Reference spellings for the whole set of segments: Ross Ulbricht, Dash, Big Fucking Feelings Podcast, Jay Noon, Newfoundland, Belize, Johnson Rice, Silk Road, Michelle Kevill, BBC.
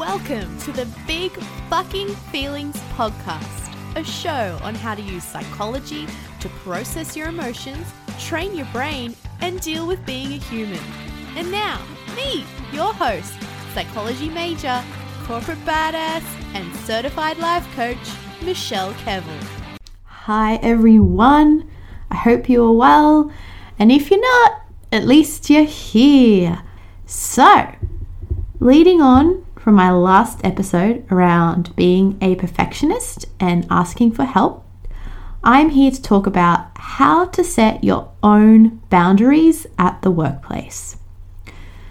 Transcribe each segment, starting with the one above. Welcome to the Big Fucking Feelings Podcast, a show on how to use psychology to process your emotions, train your brain, and deal with being a human. And now, me, your host, psychology major, corporate badass, and certified life coach, Michelle Kevill. Hi everyone, I hope you're well, and if you're not, at least you're here. So, leading on from my last episode around being a perfectionist and asking for help, I'm here to talk about how to set your own boundaries at the workplace.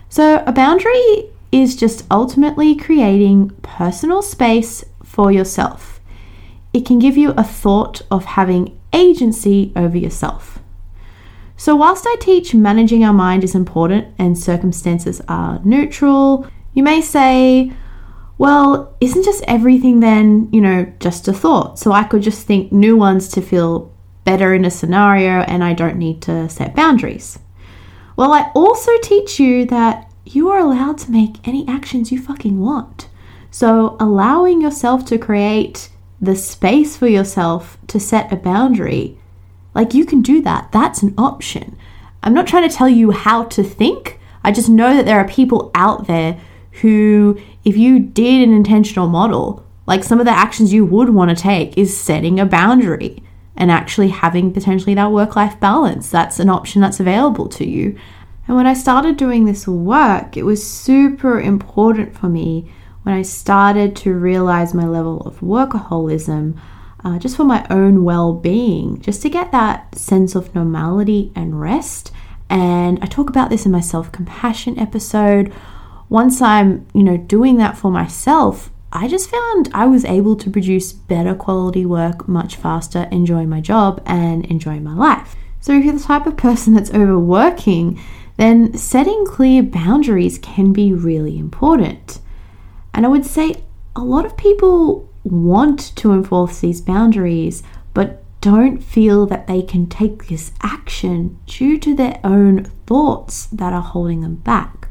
So a boundary is just ultimately creating personal space for yourself. It can give you a thought of having agency over yourself. So whilst I teach managing our mind is important and circumstances are neutral, you may say, well, isn't just everything then, just a thought? So I could just think new ones to feel better in a scenario and I don't need to set boundaries. Well, I also teach you that you are allowed to make any actions you fucking want. So allowing yourself to create the space for yourself to set a boundary, you can do that. That's an option. I'm not trying to tell you how to think. I just know that there are people out there who, if you did an intentional model, some of the actions you would want to take is setting a boundary. And actually having potentially that work-life balance. That's an option that's available to you. And when I started doing this work, it was super important for me when I started to realize my level of workaholism, just for my own well-being, just to get that sense of normality and rest. And I talk about this in my self-compassion episode. Once I'm, doing that for myself, I just found I was able to produce better quality work much faster, enjoy my job and enjoy my life. So if you're the type of person that's overworking, then setting clear boundaries can be really important. And I would say a lot of people want to enforce these boundaries, but don't feel that they can take this action due to their own thoughts that are holding them back.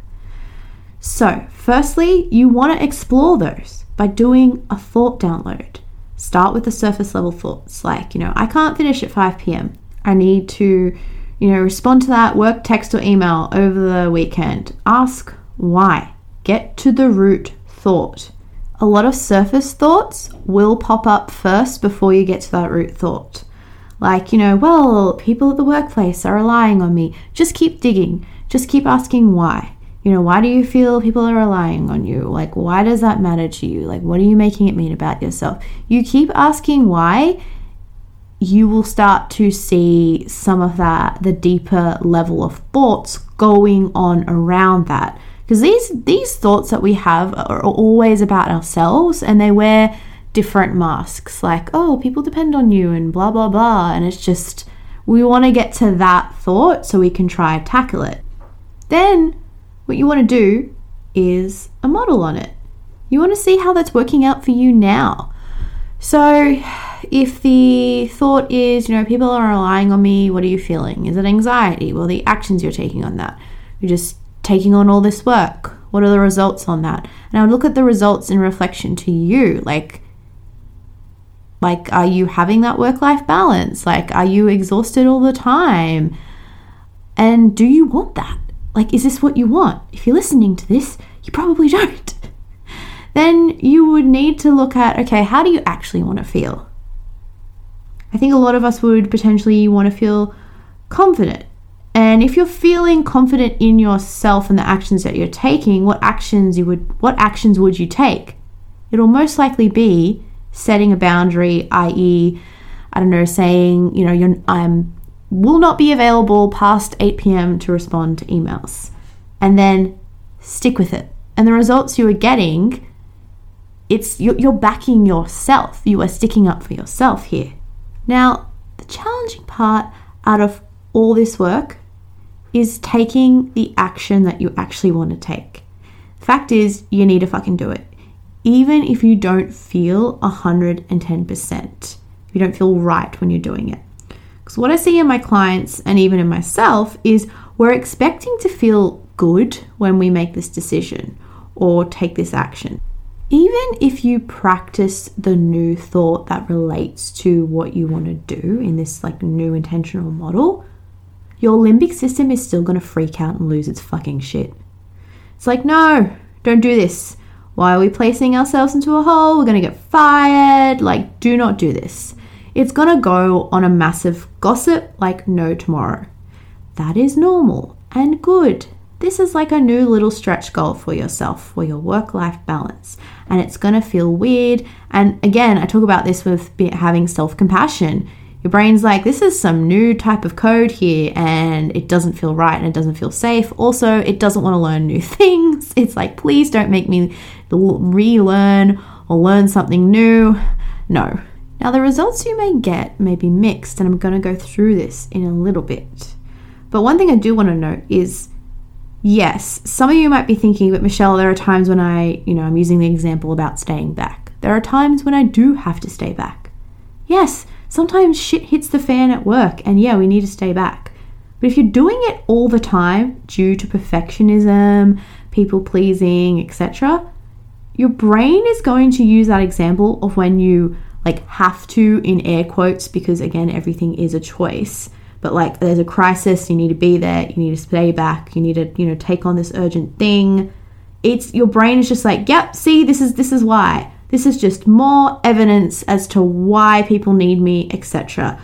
So, firstly, you want to explore those by doing a thought download. Start with the surface level thoughts I can't finish at 5 p.m. I need to, respond to that work text or email over the weekend. Ask why. Get to the root thought. A lot of surface thoughts will pop up first before you get to that root thought. Well, people at the workplace are relying on me. Just keep digging. Just keep asking why. Why do you feel people are relying on you? Why does that matter to you? What are you making it mean about yourself? You keep asking why, you will start to see some of the deeper level of thoughts going on around that. Because these thoughts that we have are always about ourselves and they wear different masks. People depend on you and blah, blah, blah. And it's just, we want to get to that thought so we can try and tackle it. Then, what you want to do is a model on it. You want to see how that's working out for you now. So if the thought is, people are relying on me, what are you feeling? Is it anxiety? Well, the actions you're taking on that. You're just taking on all this work. What are the results on that? And I would look at the results in reflection to you. Are you having that work-life balance? Are you exhausted all the time? And do you want that? Is this what you want? If you're listening to this, you probably don't. Then you would need to look at, how do you actually want to feel? I think a lot of us would potentially want to feel confident. And if you're feeling confident in yourself and the actions that you're taking, what actions would you take? It'll most likely be setting a boundary, i.e., saying, I'm will not be available past 8 p.m. to respond to emails, and then stick with it. And the results you are getting, you're backing yourself. You are sticking up for yourself here. Now, the challenging part out of all this work is taking the action that you actually want to take. The fact is, you need to fucking do it. Even if you don't feel 110%, if you don't feel right when you're doing it. So what I see in my clients and even in myself is we're expecting to feel good when we make this decision or take this action. even if you practice the new thought that relates to what you want to do in this like new intentional model, your limbic system is still going to freak out and lose its fucking shit. It's like, no, don't do this. Why are we placing ourselves into a hole? We're going to get fired. Like, do not do this. It's going to go on a massive gossip like no tomorrow. That is normal and good. This is like a new little stretch goal for yourself, for your work-life balance. And it's going to feel weird. And again, I talk about this with having self-compassion. Your brain's like, this is some new type of code here and it doesn't feel right and it doesn't feel safe. Also, it doesn't want to learn new things. It's like, please don't make me relearn or learn something new. No. Now, the results you may get may be mixed, and I'm going to go through this in a little bit. But one thing I do want to note is, yes, some of you might be thinking, but Michelle, there are times when I'm using the example about staying back. There are times when I do have to stay back. Yes, sometimes shit hits the fan at work and yeah, we need to stay back. But if you're doing it all the time due to perfectionism, people pleasing, etc., your brain is going to use that example of when you like have to in air quotes, because again, everything is a choice. But like there's a crisis, you need to be there, you need to stay back, you need to, take on this urgent thing. It's your brain is just like, yep, see, this is why. This is just more evidence as to why people need me, etc.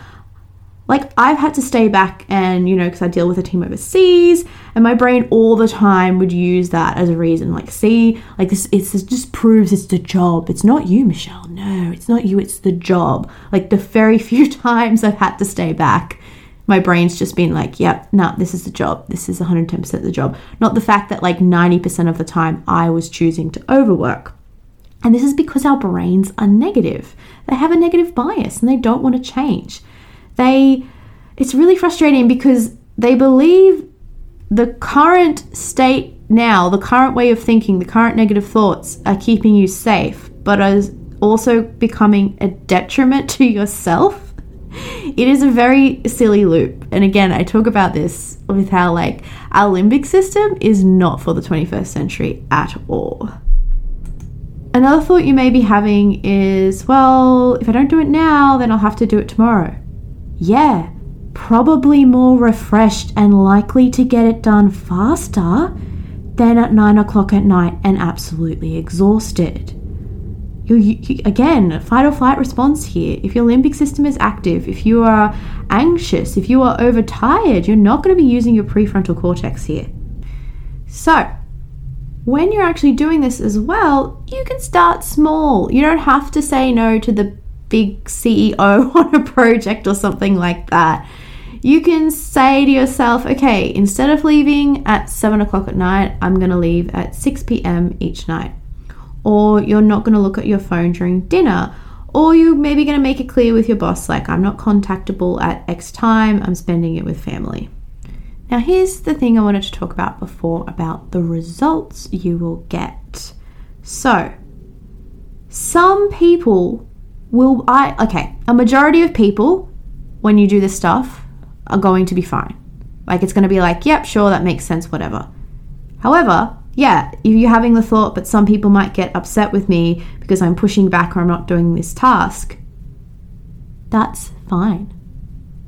Like I've had to stay back and, because I deal with a team overseas and my brain all the time would use that as a reason. Like, see, like this just proves it's the job. It's not you, Michelle. No, it's not you. It's the job. Like the very few times I've had to stay back, my brain's just been like, yep, nah, this is the job. This is 110% the job. Not the fact that like 90% of the time I was choosing to overwork. And this is because our brains are negative. They have a negative bias and they don't want to change. It's really frustrating because they believe the current state now, the current way of thinking, the current negative thoughts are keeping you safe, but are also becoming a detriment to yourself. It is a very silly loop. And again, I talk about this with how like our limbic system is not for the 21st century at all. Another thought you may be having is, well, if I don't do it now, then I'll have to do it tomorrow. Yeah, probably more refreshed and likely to get it done faster than at 9 o'clock at night and absolutely exhausted. You again, fight or flight response here. If your limbic system is active, if you are anxious, if you are overtired, you're not going to be using your prefrontal cortex here. So, when you're actually doing this as well, you can start small. You don't have to say no to the big CEO on a project or something like that. You can say to yourself, okay, instead of leaving at 7 o'clock at night, I'm going to leave at 6 p.m. each night. Or you're not going to look at your phone during dinner. Or you're maybe going to make it clear with your boss, like, I'm not contactable at X time, I'm spending it with family. Now, here's the thing I wanted to talk about before about the results you will get. So, some people a majority of people, when you do this stuff, are going to be fine. Like, it's going to be like, yep, sure, that makes sense, whatever. However, yeah, if you're having the thought, but some people might get upset with me because I'm pushing back or I'm not doing this task, that's fine.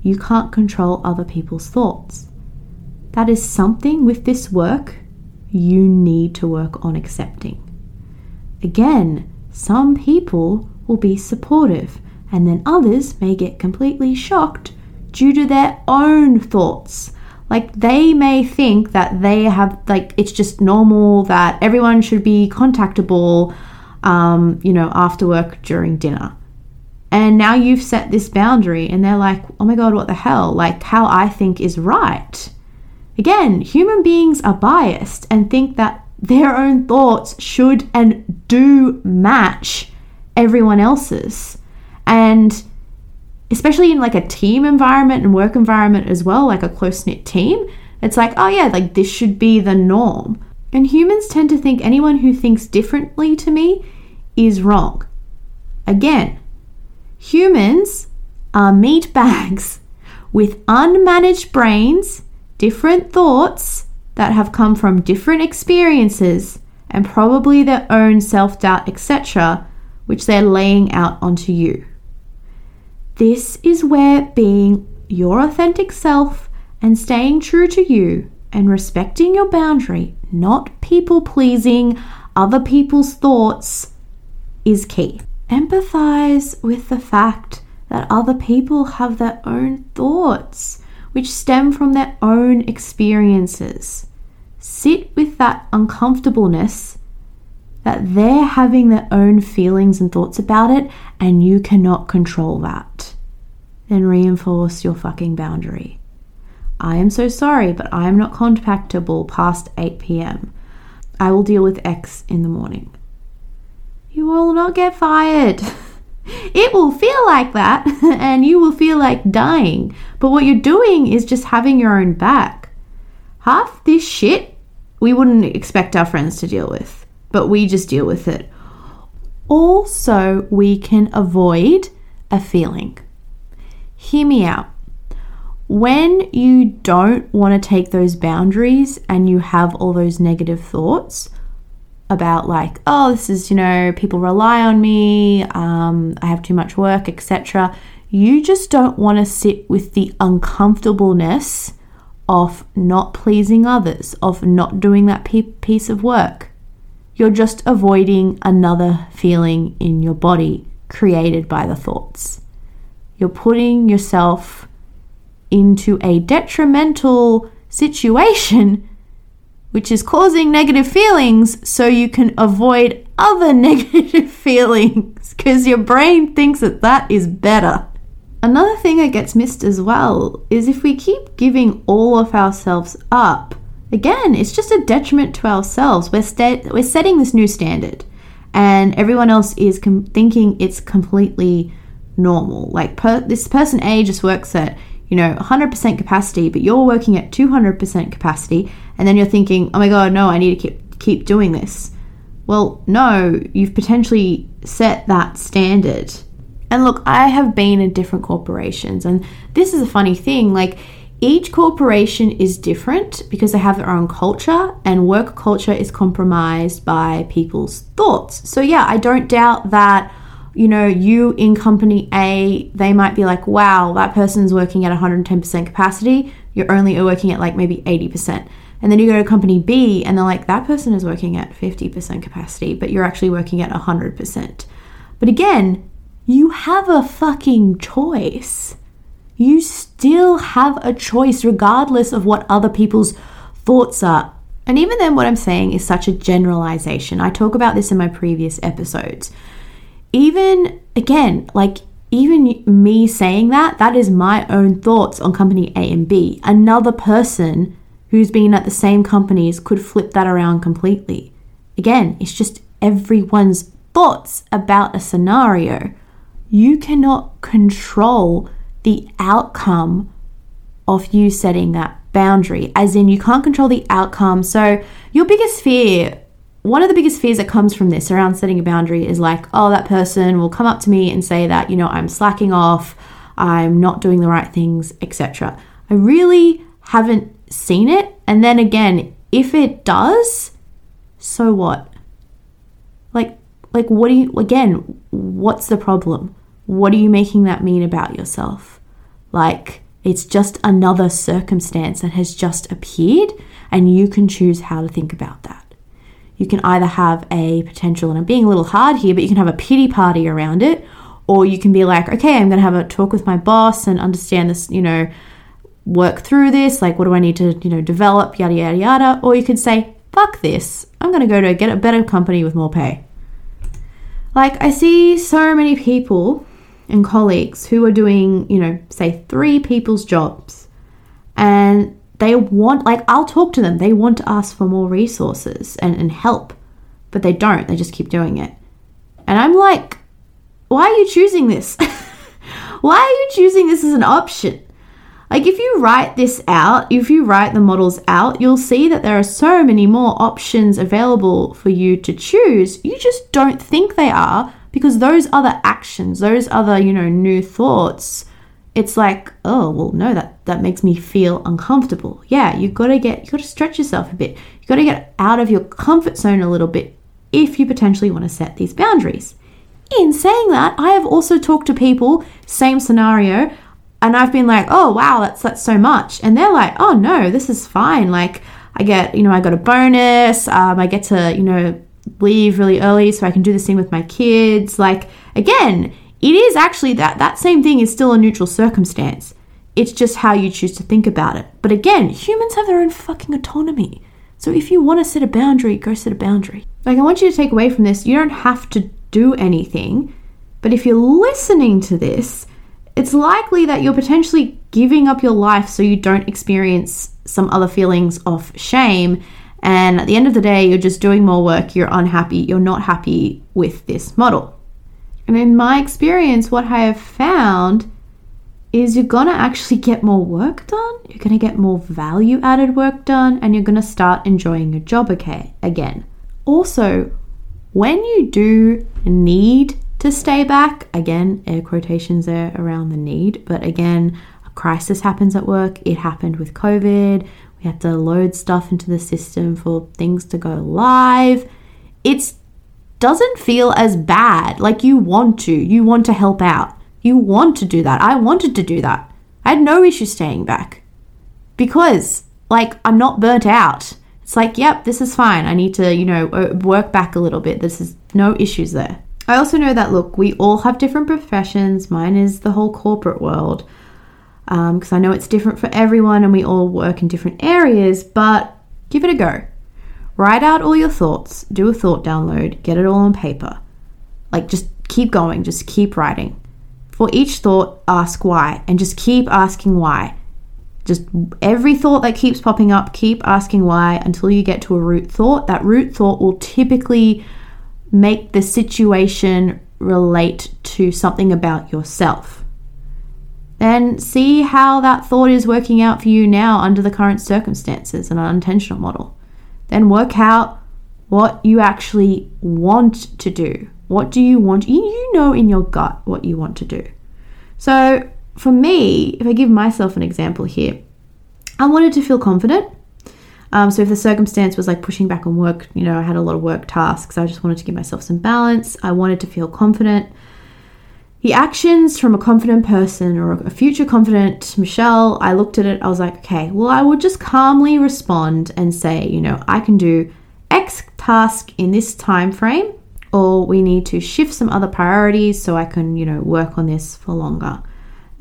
You can't control other people's thoughts. That is something with this work you need to work on accepting. Again, some people will be supportive and then others may get completely shocked due to their own thoughts. Like they may think that they have, like, it's just normal that everyone should be contactable, after work during dinner. And now you've set this boundary and they're like, oh my God, what the hell? Like how I think is right. Again, human beings are biased and think that their own thoughts should and do match everyone else's. And especially in like a team environment and work environment as well, like a close-knit team, it's like, oh yeah, like this should be the norm. And humans tend to think anyone who thinks differently to me is wrong. Again, humans are meat bags with unmanaged brains, different thoughts that have come from different experiences and probably their own self-doubt, etc., which they're laying out onto you. This is where being your authentic self and staying true to you and respecting your boundary, not people-pleasing other people's thoughts, is key. Empathize with the fact that other people have their own thoughts, which stem from their own experiences. Sit with that uncomfortableness that they're having their own feelings and thoughts about it, and you cannot control that. Then reinforce your fucking boundary. I am so sorry, but I am not contactable past 8 p.m. I will deal with X in the morning. You will not get fired. It will feel like that, and you will feel like dying. But what you're doing is just having your own back. Half this shit we wouldn't expect our friends to deal with, but we just deal with it. Also, we can avoid a feeling. Hear me out. When you don't want to take those boundaries and you have all those negative thoughts about like, oh, this is, people rely on me, I have too much work, etc. You just don't want to sit with the uncomfortableness of not pleasing others, of not doing that piece of work. You're just avoiding another feeling in your body created by the thoughts. You're putting yourself into a detrimental situation which is causing negative feelings so you can avoid other negative feelings because your brain thinks that is better. Another thing that gets missed as well is if we keep giving all of ourselves up, again, it's just a detriment to ourselves. We're setting this new standard and everyone else is thinking it's completely normal. Like this person A just works at 100% capacity, but you're working at 200% capacity, and then you're thinking, oh my God, no, I need to keep doing this. Well, no, you've potentially set that standard. And look, I have been in different corporations, and this is a funny thing. Like, each corporation is different because they have their own culture, and work culture is compromised by people's thoughts. So yeah, I don't doubt that you in company A, they might be like, wow, that person's working at 110% capacity. You're only working at like maybe 80%. And then you go to company B and they're like, that person is working at 50% capacity, but you're actually working at 100%. But again, you have a fucking choice. You still have a choice regardless of what other people's thoughts are. And even then, what I'm saying is such a generalization. I talk about this in my previous episodes. Even me saying that is my own thoughts on company A and B. Another person who's been at the same companies could flip that around completely. Again, it's just everyone's thoughts about a scenario. You cannot control the outcome of you setting that boundary, as in you can't control the outcome. So your biggest fear, one of the biggest fears that comes from this around setting a boundary is like, oh, that person will come up to me and say that, I'm slacking off, I'm not doing the right things, etc. I really haven't seen it. And then again, if it does, so what? Like what's the problem? What are you making that mean about yourself? Like, it's just another circumstance that has just appeared, and you can choose how to think about that. You can either have a potential, and I'm being a little hard here, but you can have a pity party around it, or you can be like, okay, I'm going to have a talk with my boss and understand this, work through this. Like, what do I need to, develop, yada, yada, yada. Or you could say, fuck this. I'm going to go to get a better company with more pay. Like, I see so many people and colleagues who are doing, say 3 people's jobs, and they want, I'll talk to them. They want to ask for more resources and help, but they don't. They just keep doing it. And I'm like, why are you choosing this? Why are you choosing this as an option? Like, if you write this out, if you write the models out, you'll see that there are so many more options available for you to choose. You just don't think they are because those other actions, those other, new thoughts it's like, oh, well, no, that makes me feel uncomfortable. Yeah, you got to stretch yourself a bit. You got to get out of your comfort zone a little bit if you potentially want to set these boundaries. In saying that, I have also talked to people, same scenario, and I've been like, oh, wow, that's so much. And they're like, oh, no, this is fine. Like, I got a bonus. I get to, leave really early so I can do this thing with my kids. Like, again, it is actually that same thing is still a neutral circumstance. It's just how you choose to think about it. But again, humans have their own fucking autonomy. So if you want to set a boundary, go set a boundary. Like, I want you to take away from this, you don't have to do anything. But if you're listening to this, it's likely that you're potentially giving up your life so you don't experience some other feelings of shame. And at the end of the day, you're just doing more work. You're unhappy. You're not happy with this model. And in my experience, what I have found is you're going to actually get more work done. You're going to get more value added work done, and you're going to start enjoying your job again. Also, when you do need to stay back, again, air quotations there around the need, but again, a crisis happens at work. It happened with COVID. We had to load stuff into the system for things to go live. It doesn't feel as bad. Like, you want to help out. You want to do that. I wanted to do that. I had no issue staying back because, like, I'm not burnt out. It's like, yep, this is fine. I need to, work back a little bit. This is no issues there. I also know that, look, we all have different professions. Mine is the whole corporate world. Because I know it's different for everyone and we all work in different areas, but give it a go. Write out all your thoughts, do a thought download, get it all on paper. Like, just keep going, just keep writing. For each thought, ask why, and just keep asking why. Just every thought that keeps popping up, keep asking why until you get to a root thought. That root thought will typically make the situation relate to something about yourself. Then see how that thought is working out for you now under the current circumstances and an unintentional model. Then work out what you actually want to do. What do you want? You know in your gut what you want to do. So for me, if I give myself an example here, I wanted to feel confident. So if the circumstance was like pushing back on work, I had a lot of work tasks. I just wanted to give myself some balance. I wanted to feel confident. The actions from a confident person or a future confident Michelle, I looked at it, I was like, okay, well, I will just calmly respond and say, I can do X task in this time frame, or we need to shift some other priorities so I can, work on this for longer.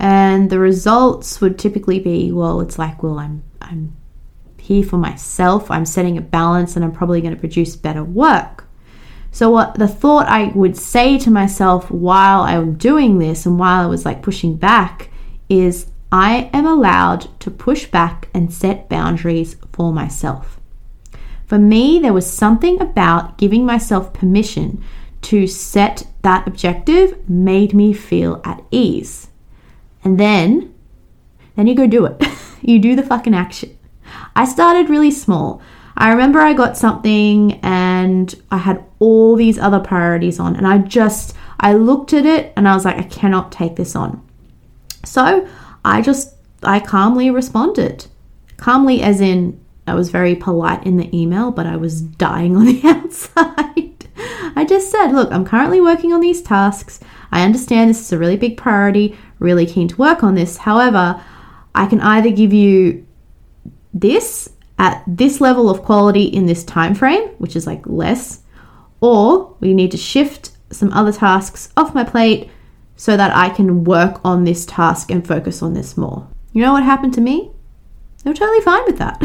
And the results would typically be, well, it's like, well, I'm here for myself, I'm setting a balance, and I'm probably going to produce better work. So what the thought I would say to myself while I'm doing this and while I was like pushing back is, I am allowed to push back and set boundaries for myself. For me, there was something about giving myself permission to set that objective made me feel at ease. And then you go do it. You do the fucking action. I started really small. I remember I got something and I had all these other priorities on, and I looked at it and I was like, I cannot take this on. So I calmly responded. Calmly as in I was very polite in the email, but I was dying on the outside. I just said, look, I'm currently working on these tasks. I understand this is a really big priority, really keen to work on this. However, I can either give you this at this level of quality in this time frame, which is like less, or we need to shift some other tasks off my plate so that I can work on this task and focus on this more. You know what happened to me? They were totally fine with that.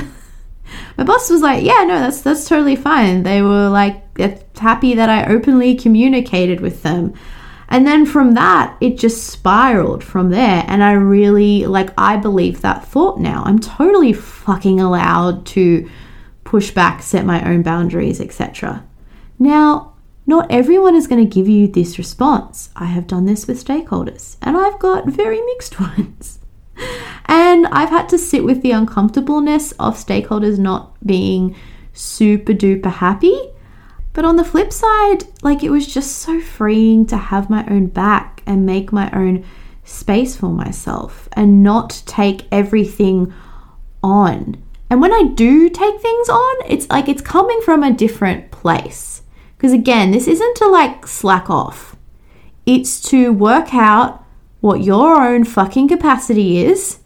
My boss was like, yeah, no, that's totally fine. They were like happy that I openly communicated with them. And then from that, it just spiraled from there. And I really, I believe that thought now. I'm totally fucking allowed to push back, set my own boundaries, etc. Now, not everyone is going to give you this response. I have done this with stakeholders, and I've got very mixed ones. And I've had to sit with the uncomfortableness of stakeholders not being super duper happy. But on the flip side, it was just so freeing to have my own back and make my own space for myself and not take everything on. And when I do take things on, it's like it's coming from a different place. Because again, this isn't to like slack off. It's to work out what your own fucking capacity is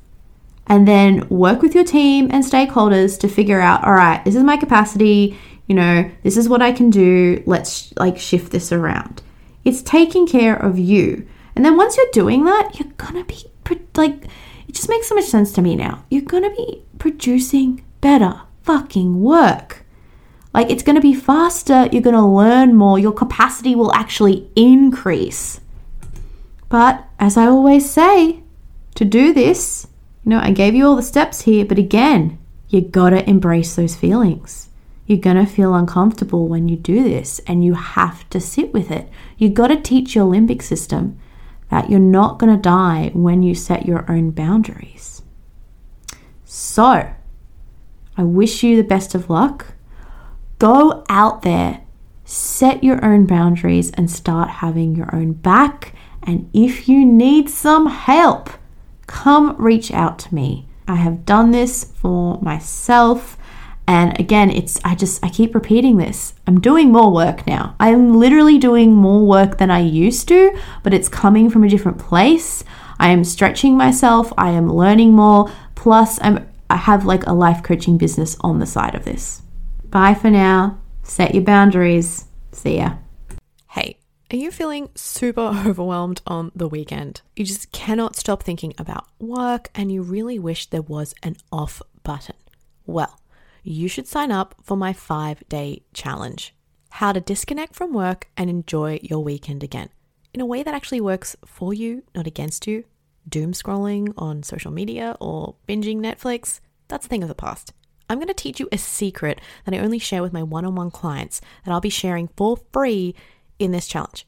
and then work with your team and stakeholders to figure out, all right, this is my capacity, you know, this is what I can do. Let's like shift this around. It's taking care of you. And then once you're doing that, you're going to be like, it just makes so much sense to me now. You're going to be producing better fucking work. Like it's going to be faster. You're going to learn more. Your capacity will actually increase. But as I always say, to do this, you know, I gave you all the steps here, but again, you got to embrace those feelings. You're going to feel uncomfortable when you do this and you have to sit with it. You got to teach your limbic system that you're not going to die when you set your own boundaries. So I wish you the best of luck. Go out there, set your own boundaries and start having your own back. And if you need some help, come reach out to me. I have done this for myself. And again, I keep repeating this. I'm doing more work now. I'm literally doing more work than I used to, but it's coming from a different place. I am stretching myself. I am learning more. Plus I have like a life coaching business on the side of this. Bye for now. Set your boundaries. See ya. Hey. Are you feeling super overwhelmed on the weekend? You just cannot stop thinking about work and you really wish there was an off button. Well, you should sign up for my 5-day challenge, how to disconnect from work and enjoy your weekend again in a way that actually works for you, not against you. Doom scrolling on social media or binging Netflix, that's a thing of the past. I'm going to teach you a secret that I only share with my one-on-one clients that I'll be sharing for free in this challenge.